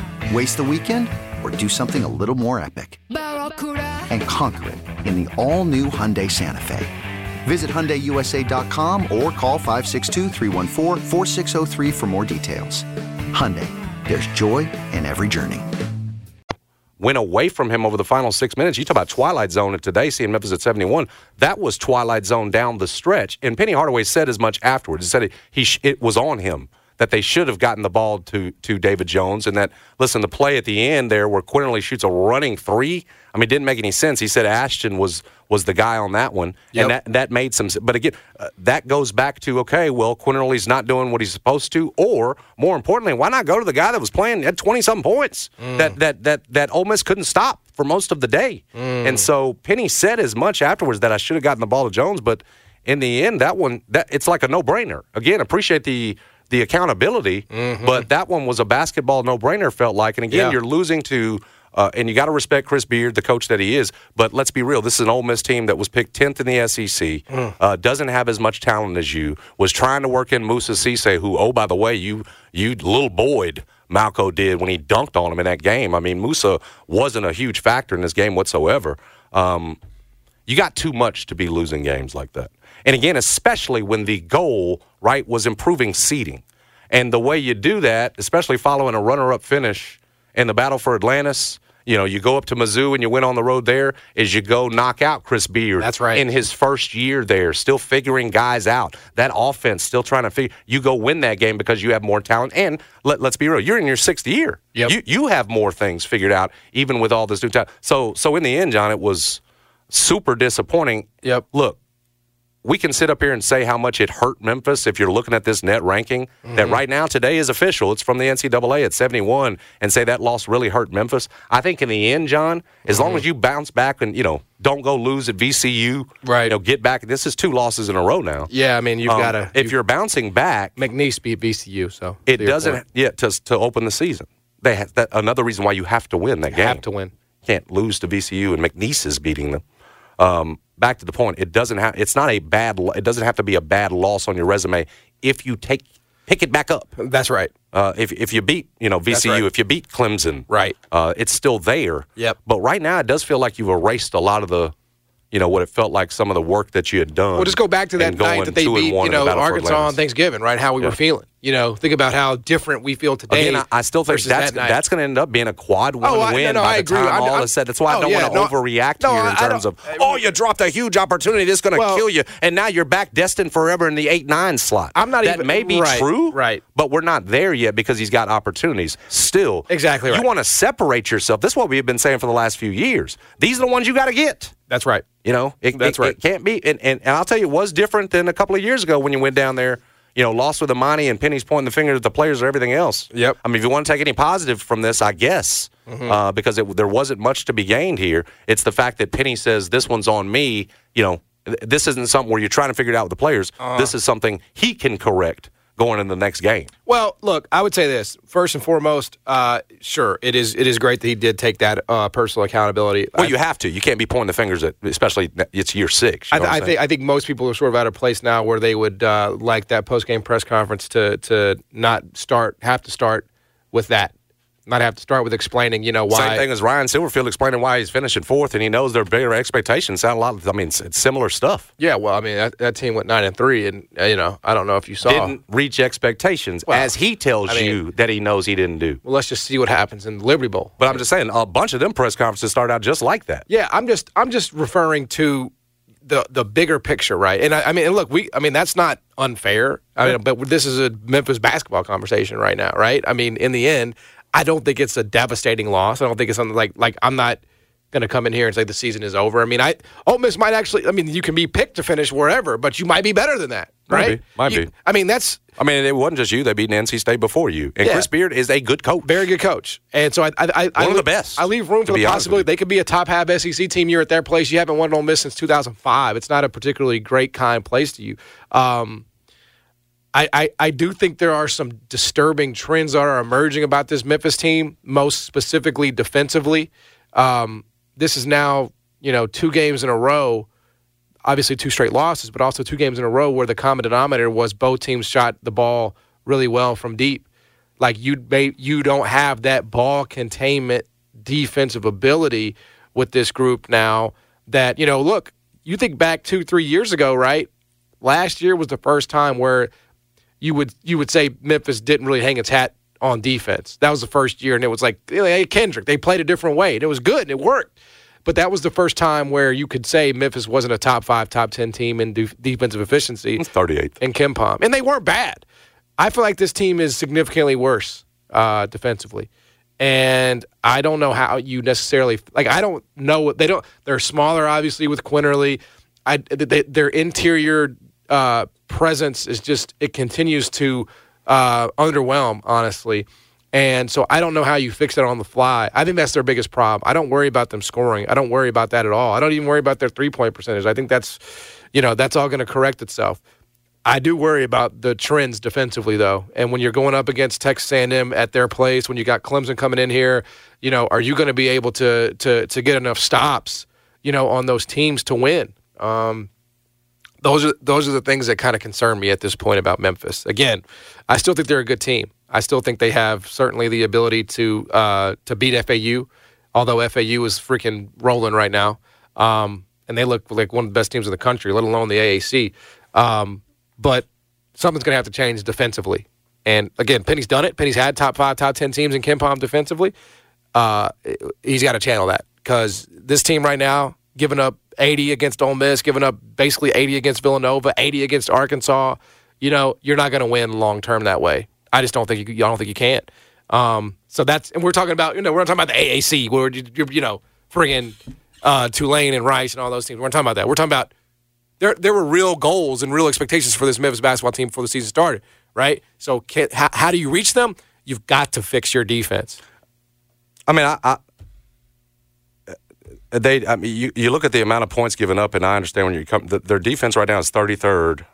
Waste the weekend or do something a little more epic and conquer it in the all-new Hyundai Santa Fe. Visit Hyundai U S A dot com or call five six two, three one four, four six zero three for more details. Hyundai, there's joy in every journey. Went away from him over the final six minutes. You talk about Twilight Zone of today, seeing Memphis at seventy-one. That was Twilight Zone down the stretch. And Penny Hardaway said as much afterwards. He said it, he sh- it was on him. That they should have gotten the ball to to David Jones, and that, listen, the play at the end there where Quinterly shoots a running three, I mean, it didn't make any sense. He said Ashton was was the guy on that one, yep. And that, that made some – but again, uh, that goes back to, okay, well, Quinterly's not doing what he's supposed to, or more importantly, why not go to the guy that was playing at twenty-something points mm. that, that, that, that Ole Miss couldn't stop for most of the day? Mm. And so Penny said as much afterwards that I should have gotten the ball to Jones, but in the end, that one that, – it's like a no-brainer. Again, appreciate the – the accountability, mm-hmm. but that one was a basketball no-brainer, felt like. And again, yeah. You're losing to, uh, and you got to respect Chris Beard, the coach that he is, but let's be real, this is an Ole Miss team that was picked tenth in the S E C, mm. uh, doesn't have as much talent as you, was trying to work in Musa Cisse, who, oh, by the way, you, you little Boyd, Malco did when he dunked on him in that game. I mean, Musa wasn't a huge factor in this game whatsoever. Um, you got too much to be losing games like that. And again, especially when the goal, right, was improving seeding. And the way you do that, especially following a runner-up finish in the battle for Atlantis, you know, you go up to Mizzou and you win on the road there, is you go knock out Chris Beard. That's right. In his first year there, still figuring guys out. That offense still trying to figure. You go win that game because you have more talent. And let, let's be real, you're in your sixth year. Yep. You you have more things figured out, even with all this new talent. So, so in the end, John, it was super disappointing. Yep. Look, we can sit up here and say how much it hurt Memphis if you're looking at this net ranking mm-hmm. that right now today is official. It's from the N C double A at seventy-one, and say that loss really hurt Memphis. I think in the end, John, as mm-hmm. long as you bounce back and, you know, don't go lose at V C U, right? You know, get back. This is two losses in a row now. Yeah, I mean, you've um, got to. If you're bouncing back. McNeese beat V C U, so. It doesn't, yeah, to, to open the season. They have, that, another reason why you have to win that you game. You have to win. Can't lose to V C U, and McNeese is beating them. Um, back to the point, it doesn't have. It's not a bad. It doesn't have to be a bad loss on your resume if you take pick it back up. That's right. Uh, if if you beat you know V C U, right. If you beat Clemson, right, uh, it's still there. Yep. But right now, it does feel like you've erased a lot of the, you know, what it felt like some of the work that you had done. Well, just go back to that night that they beat you know Arkansas on Thanksgiving, right? How we yeah. were feeling. You know, think about how different we feel today. Again, I, I still think that's, that that's going to end up being a quad one oh, I, win no, no, by I the agree. time I'm, all I'm, is said. That's why oh, I don't yeah, want to no, overreact no, here in I, terms I of, oh, you dropped a huge opportunity that's going to well, kill you, and now you're back destined forever in the eight nine slot. I'm not that even, may be right, true, right. But we're not there yet because he's got opportunities still. Exactly right. You want to separate yourself. This is what we've been saying for the last few years. These are the ones you got to get. That's right. You know, it, that's it, right. It can't be. And, and, and I'll tell you, it was different than a couple of years ago when you went down there. You know, lost with Imani and Penny's pointing the finger at the players or everything else. Yep. I mean, if you want to take any positive from this, I guess, mm-hmm. uh, because it, there wasn't much to be gained here. It's the fact that Penny says, this one's on me. You know, th- this isn't something where you're trying to figure it out with the players. Uh, this is something he can correct going in the next game. Well, look, I would say this. First and foremost, uh, sure, it is it is great that he did take that uh, personal accountability. Well, I, you have to. You can't be pointing the fingers at, especially it's year six. You know I, I think I think most people are sort of out of place now where they would uh, like that post-game press conference to to not start, have to start with that. Not have to start with explaining, you know, why. Same thing as Ryan Silverfield explaining why he's finishing fourth, and he knows their bigger expectations. Sound a lot. I mean, it's, it's similar stuff. Yeah, well, I mean, that, that team went nine and three, and you know, I don't know if you saw didn't reach expectations well, as he tells I mean, you that he knows he didn't do. Well, let's just see what happens in the Liberty Bowl. But I'm just saying, a bunch of them press conferences start out just like that. Yeah, I'm just, I'm just referring to the the bigger picture, right? And I, I mean, and look, we, I mean, that's not unfair. I mean, but this is a Memphis basketball conversation right now, right? I mean, in the end. I don't think it's a devastating loss. I don't think it's something like, like I'm not going to come in here and say the season is over. I mean, I Ole Miss might actually, I mean, you can be picked to finish wherever, but you might be better than that, right? Might be. Might be. I mean, that's. I mean, it wasn't just you. They beat N C State before you. And yeah. Chris Beard is a good coach. Very good coach. And so I. I, I One I, of the best. I leave room for the possibility they could be a top-half S E C team. You're at their place. You haven't won Ole Miss since two thousand five. It's not a particularly great, kind place to you. Um I, I, I do think there are some disturbing trends that are emerging about this Memphis team, most specifically defensively. Um, this is now, you know, two games in a row, obviously two straight losses, but also two games in a row where the common denominator was both teams shot the ball really well from deep. Like, you you don't have that ball containment defensive ability with this group now that, you know, look, you think back two, three years ago, right? Last year was the first time where – You would you would say Memphis didn't really hang its hat on defense. That was the first year, and it was like, hey, Kendrick, they played a different way, and it was good, and it worked. But that was the first time where you could say Memphis wasn't a top five, top ten team in de- defensive efficiency. It's thirty-eighth. And KenPom. And they weren't bad. I feel like this team is significantly worse uh, defensively. And I don't know how you necessarily – like, I don't know – they don't. They're smaller, obviously, with Quinterly. I, they, their interior – Uh, presence is just, it continues to uh, underwhelm, honestly. And so I don't know how you fix that on the fly. I think that's their biggest problem. I don't worry about them scoring. I don't worry about that at all. I don't even worry about their three-point percentage. I think that's, you know, that's all going to correct itself. I do worry about the trends defensively, though. And when you're going up against Texas A and M at their place, when you got Clemson coming in here, you know, are you going to be able to to to get enough stops, you know, on those teams to win? Um Those are those are the things that kind of concern me at this point about Memphis. Again, I still think they're a good team. I still think they have certainly the ability to uh, to beat F A U, although F A U is freaking rolling right now. Um, and they look like one of the best teams in the country, let alone the A A C. Um, but something's going to have to change defensively. And, again, Penny's done it. Penny's had top five, top ten teams in KenPom defensively. Uh, he's got to channel that because this team right now, giving up eighty against Ole Miss, giving up basically eighty against Villanova, eighty against Arkansas, you know, you're not going to win long-term that way. I just don't think you, I don't think you can. Um, so that's – and we're talking about – you know, we're not talking about the A A C where you're, you're you know, friggin' uh, Tulane and Rice and all those teams. We're not talking about that. We're talking about there, – there were real goals and real expectations for this Memphis basketball team before the season started, right? So can, how, how do you reach them? You've got to fix your defense. I mean, I, I – They, I mean, you, you look at the amount of points given up, and I understand when you come. The, their defense right now is thirty-third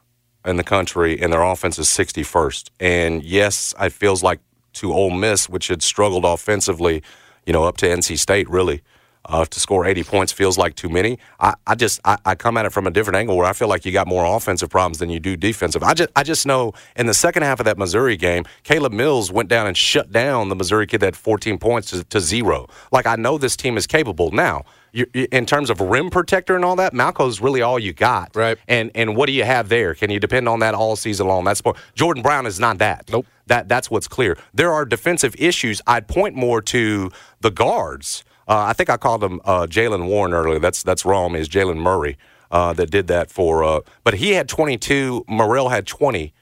in the country, and their offense is sixty-first. And yes, it feels like to Ole Miss, which had struggled offensively, you know, up to N C State, really, uh, to score eighty points feels like too many. I, I just, I, I come at it from a different angle where I feel like you got more offensive problems than you do defensive. I just, I just know in the second half of that Missouri game, Caleb Mills went down and shut down the Missouri kid that had fourteen points to, to zero. Like, I know this team is capable now. In terms of rim protector and all that, Malco's really all you got. Right. And and what do you have there? Can you depend on that all season long? That's part. Jordan Brown is not that. Nope. That that's what's clear. There are defensive issues. I'd point more to the guards. Uh, I think I called him uh, Jaylen Warren earlier. That's that's wrong. Is Jaylen Murray uh, that did that for? Uh, but he had twenty-two. Morrell had twenty.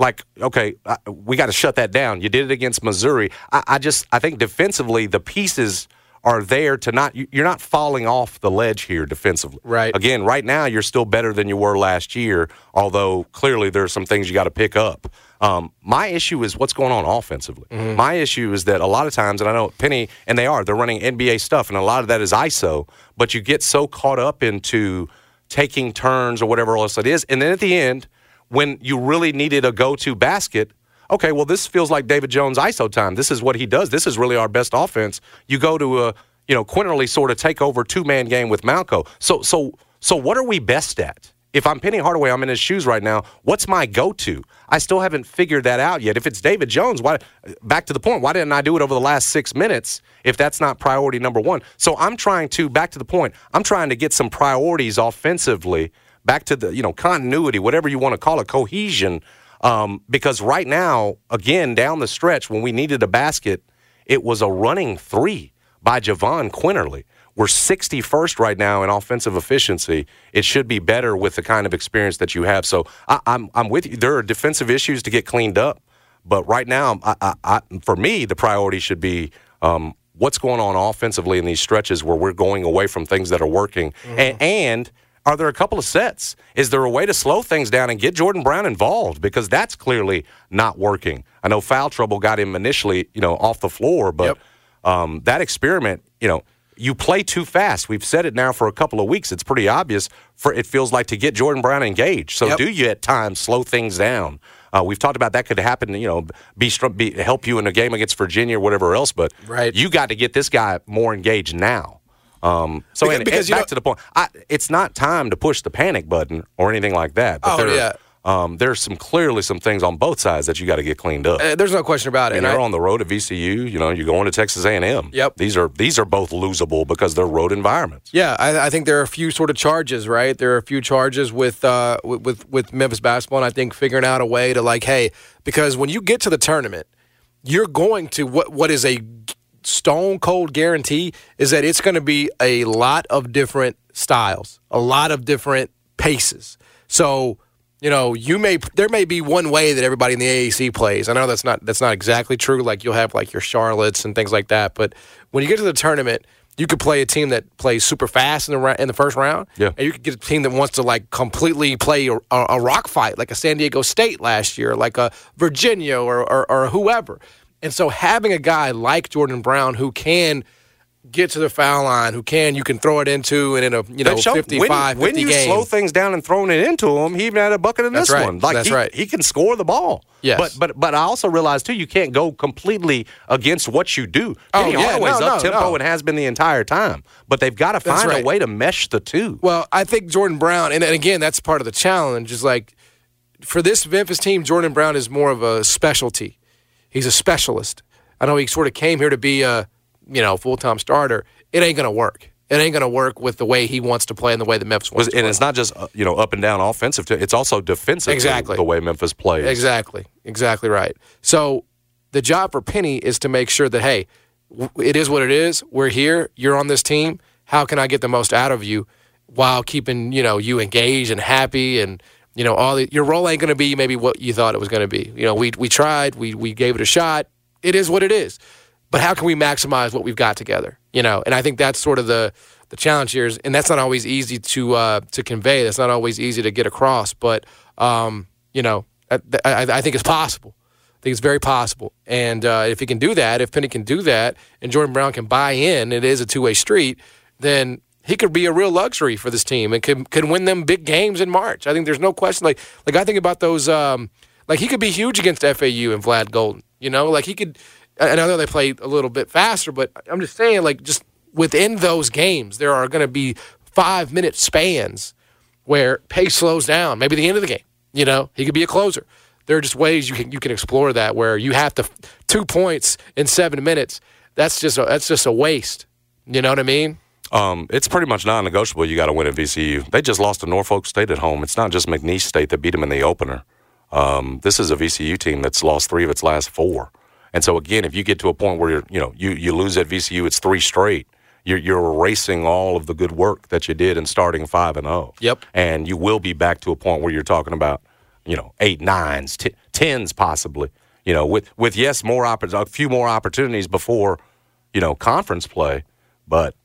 Like, okay, I, we got to shut that down. You did it against Missouri. I, I just I think defensively the pieces are there to not – you're not falling off the ledge here defensively. Right. Again, right now you're still better than you were last year, although clearly there are some things you got to pick up. Um, my issue is what's going on offensively. Mm-hmm. My issue is that a lot of times, and I know Penny, and they are, they're running N B A stuff, and a lot of that is I S O, but you get so caught up into taking turns or whatever else it is, and then at the end, when you really needed a go-to basket, okay, well, this feels like David Jones I S O time. This is what he does. This is really our best offense. You go to a, you know, Quinterly sort of take over two-man game with Malco. So so, so what are we best at? If I'm Penny Hardaway, I'm in his shoes right now, what's my go-to? I still haven't figured that out yet. If it's David Jones, why? Back to the point, why didn't I do it over the last six minutes if that's not priority number one? So I'm trying to, back to the point, I'm trying to get some priorities offensively, back to the, you know, continuity, whatever you want to call it, cohesion. Um, because right now, again, down the stretch, when we needed a basket, it was a running three by Javon Quinterly. We're sixty-first right now in offensive efficiency. It should be better with the kind of experience that you have. So I, I'm I'm with you. There are defensive issues to get cleaned up. But right now, I, I, I, for me, the priority should be um, what's going on offensively in these stretches where we're going away from things that are working. Mm-hmm. And, and are there a couple of sets? Is there a way to slow things down and get Jordan Brown involved? Because that's clearly not working. I know foul trouble got him initially, you know, off the floor, but yep. um, that experiment, you know, you play too fast. We've said it now for a couple of weeks. It's pretty obvious. For it feels like to get Jordan Brown engaged. So yep. do you at times slow things down? Uh, we've talked about that could happen, you know, be, be help you in a game against Virginia or whatever else, but right. you got to get this guy more engaged now. Um, so because, and, because, and back know, to the point, I, it's not time to push the panic button or anything like that. But oh, there, yeah. Um, there's some clearly some things on both sides that you got to get cleaned up. Uh, there's no question about it. And you're on the road to V C U. You know, you're going to Texas A and M. Yep. These are these are both losable because they're road environments. Yeah, I, I think there are a few sort of charges, right? There are a few charges with uh, with with Memphis basketball, and I think figuring out a way to like, hey, because when you get to the tournament, you're going to what what is a stone-cold guarantee is that it's going to be a lot of different styles, a lot of different paces. So, you know, you may there may be one way that everybody in the A A C plays. I know that's not that's not exactly true. Like, you'll have, like, your Charlottes and things like that. But when you get to the tournament, you could play a team that plays super fast in the in the first round. Yeah. And you could get a team that wants to, like, completely play a, a rock fight, like a San Diego State last year, like a Virginia or or, or whoever. And so having a guy like Jordan Brown who can get to the foul line, who can you can throw it into and in a you know fifty-five, when, when fifty you game, slow things down and throwing it into him, he even had a bucket in this right, one. Like that's he, right. He can score the ball. Yes. But but but I also realize too you can't go completely against what you do. Oh Penny yeah, Hardaway's no, no, up tempo no. and has been the entire time. But they've got to find right. a way to mesh the two. Well, I think Jordan Brown, and, and again that's part of the challenge. Is like for this Memphis team, Jordan Brown is more of a specialty. He's a specialist. I know he sort of came here to be a, you know, full-time starter. It ain't going to work. it ain't going to work with the way he wants to play and the way that Memphis wants and to play. And it's not just uh, you know up and down offensive. Too. It's also defensive. Exactly. The way Memphis plays. Exactly. Exactly right. So the job for Penny is to make sure that, hey, it is what it is. We're here. You're on this team. How can I get the most out of you while keeping, you know, you engaged and happy and, you know, all the, your role ain't going to be maybe what you thought it was going to be. You know, we we tried. We we gave it a shot. It is what it is. But how can we maximize what we've got together? You know, and I think that's sort of the, the challenge here is, and that's not always easy to uh, to convey. That's not always easy to get across. But, um, you know, I, I, I think it's possible. I think it's very possible. And uh, if he can do that, if Penny can do that, and Jordan Brown can buy in, it is a two-way street, then he could be a real luxury for this team and can, can win them big games in March. I think there's no question. Like, like I think about those um, – like he could be huge against F A U and Vlad Golden. You know, like he could – and I know they play a little bit faster, but I'm just saying, like, just within those games, there are going to be five-minute spans where pace slows down. Maybe the end of the game, you know? He could be a closer. There are just ways you can you can explore that where you have to – two points in seven minutes, that's just a, that's just a waste. You know what I mean? Um, it's pretty much non-negotiable you got to win at V C U. They just lost to Norfolk State at home. It's not just McNeese State that beat them in the opener. Um, this is a V C U team that's lost three of its last four. And so, again, if you get to a point where, you're, you know, you, you lose at V C U, it's three straight. You're, you're erasing all of the good work that you did in starting five and oh. Yep. And you will be back to a point where you're talking about, you know, eight, nines, t- tens possibly. You know, with, with yes, more opp- a few more opportunities before, you know, conference play. But,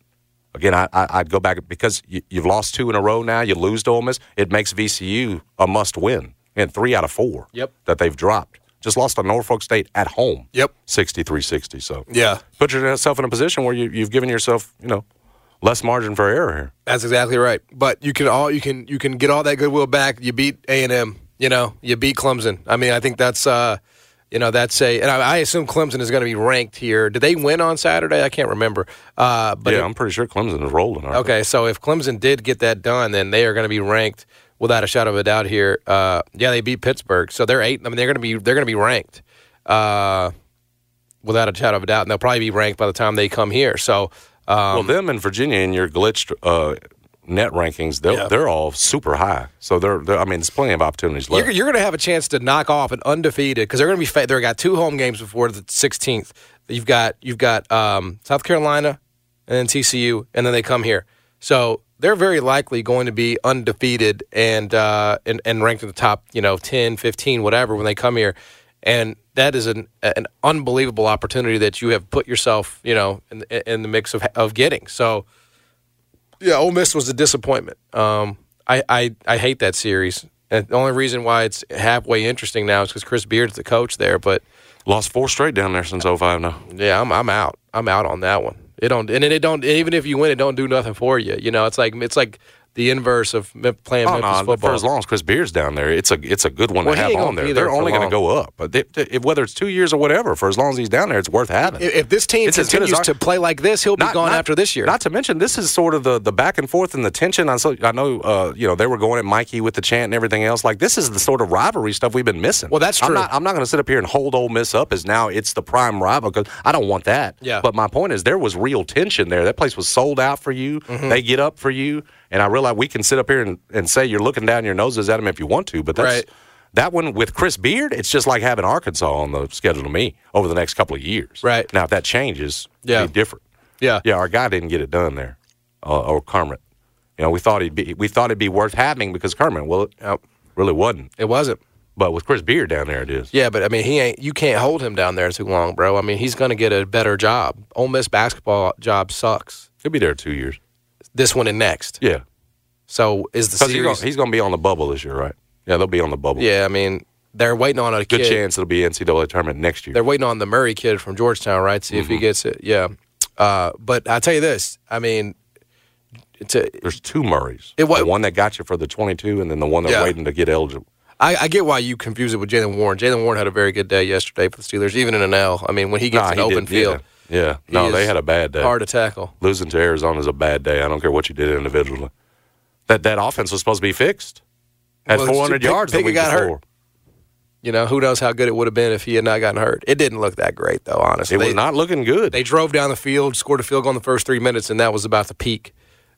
again, I, I, I'd go back because you, you've lost two in a row now. You lose to Ole Miss. It makes V C U a must-win in three out of four yep. that they've dropped. Just lost to Norfolk State at home. Yep. sixty-three sixty. So, yeah. Put yourself in a position where you, you've given yourself, you know, less margin for error here. That's exactly right. But you can all you can you can get all that goodwill back. You beat A and M, you know, you beat Clemson. I mean, I think that's uh, you know, that's a and I, I assume Clemson is going to be ranked here. Did they win on Saturday? I can't remember. Uh, but yeah, it, I'm pretty sure Clemson is rolling. Okay, so if Clemson did get that done, then they are going to be ranked without a shadow of a doubt here. Uh, yeah, they beat Pittsburgh, so they're eight. I mean, they're going to be they're going to be ranked uh, without a shadow of a doubt, and they'll probably be ranked by the time they come here. So, um, well, them and Virginia in your glitched uh, net rankings, they're, yeah. they're all super high. So they're, they're I mean, there's plenty of opportunities left. You're, you're going to have a chance to knock off an undefeated because they're going to be fa- they've got two home games before the sixteenth. You've got you've got um, South Carolina and then T C U, and then they come here. So. They're very likely going to be undefeated and uh, and, and ranked in the top, you know, ten, fifteen, whatever, when they come here. And that is an an unbelievable opportunity that you have put yourself, you know, in, in the mix of of getting. So, yeah, Ole Miss was a disappointment. Um, I, I, I hate that series. And the only reason why it's halfway interesting now is because Chris Beard is the coach there. But lost four straight down there since oh five now. Yeah, I'm I'm out. I'm out on that one. It don't, and it don't. Even if you win, it don't do nothing for you. You know, it's like it's like the inverse of playing oh, Memphis no, football. For as long as Chris Beard's down there, it's a it's a good one well, to have on there. there. They're only going to go up, but they, if, whether it's two years or whatever, for as long as he's down there, it's worth having. If, if this team it's continues as as our, to play like this, he'll not, be gone not, after this year. Not to mention, this is sort of the, the back and forth and the tension. I, so, I know, uh, you know, they were going at Mikey with the chant and everything else. Like this is the sort of rivalry stuff we've been missing. Well, that's true. I'm not, I'm not going to sit up here and hold Ole Miss up as now it's the prime rival because I don't want that. Yeah. But my point is, there was real tension there. That place was sold out for you. Mm-hmm. They get up for you. And I realize we can sit up here and, and say you're looking down your noses at him if you want to, but that's, right. that one with Chris Beard, it's just like having Arkansas on the schedule to me over the next couple of years. Right. Now, if that changes, yeah. it'd be different. Yeah. Yeah, our guy didn't get it done there, uh, or Kermit. You know, we thought he'd be, we thought it'd be worth having because Kermit, well, it really wasn't. It wasn't. But with Chris Beard down there, it is. Yeah, but, I mean, he ain't. You can't hold him down there too long, bro. I mean, he's going to get a better job. Ole Miss basketball job sucks. He'll be there two years. This one and next. Yeah. So is the series. Gonna, he's going to be on the bubble this year, right? Yeah, they'll be on the bubble. Yeah, I mean, they're waiting on a Good kid. Good chance it'll be N C double A tournament next year. They're waiting on the Murray kid from Georgetown, right? See mm-hmm. if he gets it. Yeah. Uh, but I'll tell you this. I mean, it's a, there's two Murrays. It, what, the one that got you for the twenty-two and then the one that's yeah. waiting to get eligible. I, I get why you confuse it with Jaylen Warren. Jaylen Warren had a very good day yesterday for the Steelers, even in an L. I mean, when he gets nah, an he open did, field. Yeah. Yeah, he no, they had a bad day. Hard to tackle. Losing to Arizona is a bad day. I don't care what you did individually. That that offense was supposed to be fixed. Had well, four hundred P- yards P- the week got before. Hurt. You know, who knows how good it would have been if he had not gotten hurt. It didn't look that great, though, honestly. It was they, not looking good. They drove down the field, scored a field goal in the first three minutes, and that was about the peak,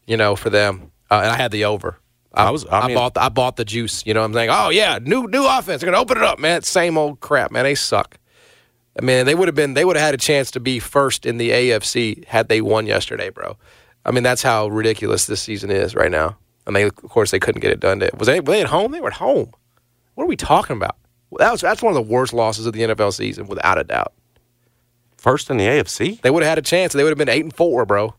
you know, for them. Uh, and I had the over. I, I was. I, I mean, bought. The, I bought the juice. You know, I'm saying, oh yeah, new new offense. They're gonna open it up, man. Same old crap, man. They suck. I mean, they would have been. They would have had a chance to be first in the A F C had they won yesterday, bro. I mean, that's how ridiculous this season is right now. And they, of course, they couldn't get it done. Was they, were they at home? They were at home. What are we talking about? That was, that's one of the worst losses of the N F L season, without a doubt. First in the A F C? They would have had a chance. They would have been eight and four, bro.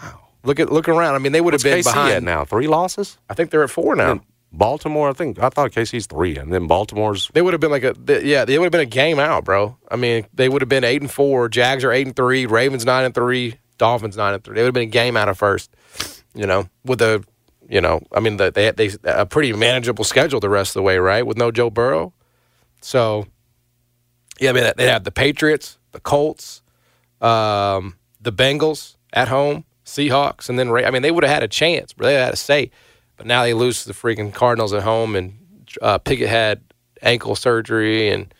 Wow. Look at look around. I mean, they would have been K C behind at now. Three losses? I think they're at four now. Baltimore, I think I thought K C's three, and then Baltimore's. They would have been like a th- yeah. They would have been a game out, bro. I mean, they would have been eight and four. Jags are eight and three. Ravens nine and three. Dolphins nine and three. They would have been a game out of first. You know, with a you know, I mean, the, they they a pretty manageable schedule the rest of the way, right? With no Joe Burrow. So, yeah, I mean, they have the Patriots, the Colts, um, the Bengals at home, Seahawks, and then, Ra- I mean, they would have had a chance. They had a say, but now they lose to the freaking Cardinals at home, and uh, Pickett had ankle surgery, and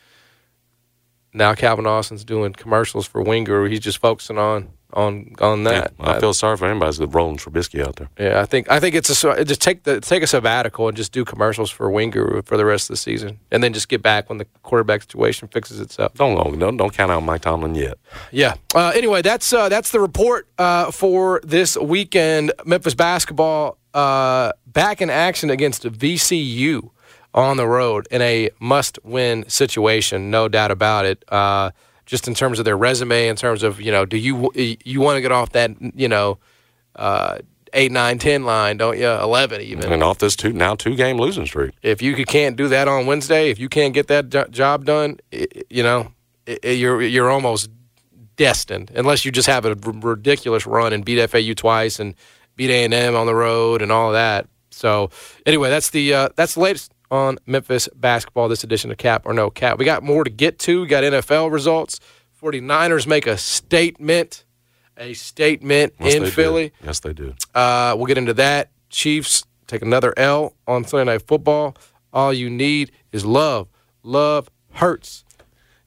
now Calvin Austin's doing commercials for Winger. He's just focusing on on on that. Yeah, I feel sorry for anybody that's rolling Trubisky out there. Yeah, I think I think it's a just take the take a sabbatical and just do commercials for Winger for the rest of the season, and then just get back when the quarterback situation fixes itself. Don't don't don't count out Mike Tomlin yet. Yeah. Uh, anyway, that's uh, that's the report uh, for this weekend. Memphis basketball uh, back in action against V C U on the road in a must-win situation, no doubt about it. Uh, Just in terms of their resume, in terms of, you know, do you you want to get off that, you know, uh, eight, nine, ten line, don't you? eleven even. And off this two now two-game losing streak. If you can't do that on Wednesday, if you can't get that job done, it, you know, it, it, you're you're almost destined, unless you just have a ridiculous run and beat F A U twice and beat A and M on the road and all of that. So, anyway, that's the uh, that's the latest on Memphis basketball, this edition of Cap or No Cap. We got more to get to. We got N F L results. 49ers make a statement, a statement yes, in Philly. Do. Yes, they do. Uh, we'll get into that. Chiefs take another L on Sunday Night Football. All you need is love. Love hurts.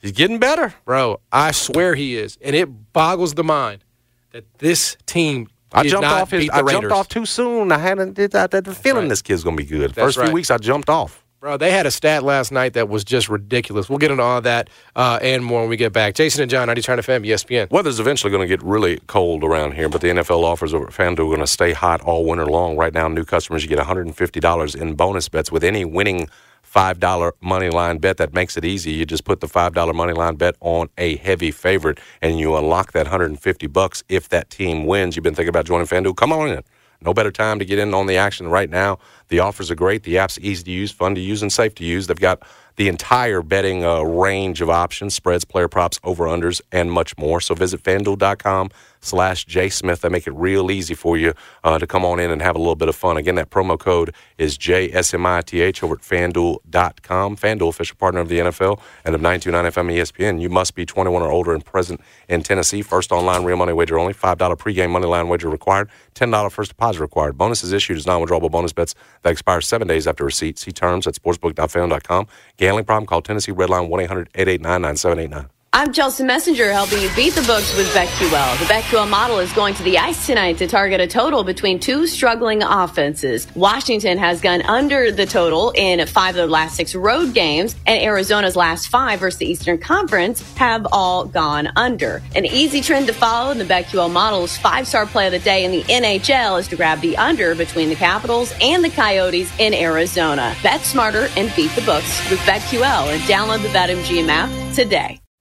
He's getting better. Bro, I swear he is. And it boggles the mind that this team I jumped off his. I jumped off too soon. I had a, I had a feeling right. This kid's going to be good. That's First right. few weeks, I jumped off. Bro, they had a stat last night that was just ridiculous. We'll get into all that uh, and more when we get back. Jason and John, ninety-two point nine F M, E S P N. Weather's eventually going to get really cold around here, but the N F L offers over at FanDuel are going to stay hot all winter long. Right now, new customers, you get one hundred fifty dollars in bonus bets with any winning five dollar money line bet. That makes it easy. You just put the five dollar money line bet on a heavy favorite, and you unlock that one hundred fifty bucks if that team wins. You've been thinking about joining FanDuel? Come on in. No better time to get in on the action right now. The offers are great. The app's easy to use, fun to use, and safe to use. They've got the entire betting uh, range of options, spreads, player props, over-unders, and much more. So visit FanDuel.com slash JSmith. They make it real easy for you uh, to come on in and have a little bit of fun. Again, that promo code is J S M I T H over at FanDuel dot com. FanDuel, official partner of the N F L and of ninety-two point nine F M E S P N. You must be twenty-one or older and present in Tennessee. First online real money wager only. five dollar pregame money line wager required. ten dollar first deposit required. Bonuses issued as non-withdrawable bonus bets that expire seven days after receipt. See terms at sportsbook dot fan dot com. Gambling problem? Call Tennessee Red Line one eight hundred eight eight nine nine seven eight nine. I'm Chelsea Messenger, helping you beat the books with BetQL. The BetQL model is going to the ice tonight to target a total between two struggling offenses. Washington has gone under the total in five of their last six road games, and Arizona's last five versus the Eastern Conference have all gone under. An easy trend to follow in the BetQL model's five-star play of the day in the N H L is to grab the under between the Capitals and the Coyotes in Arizona. Bet smarter and beat the books with BetQL, and download the BetMGM app today.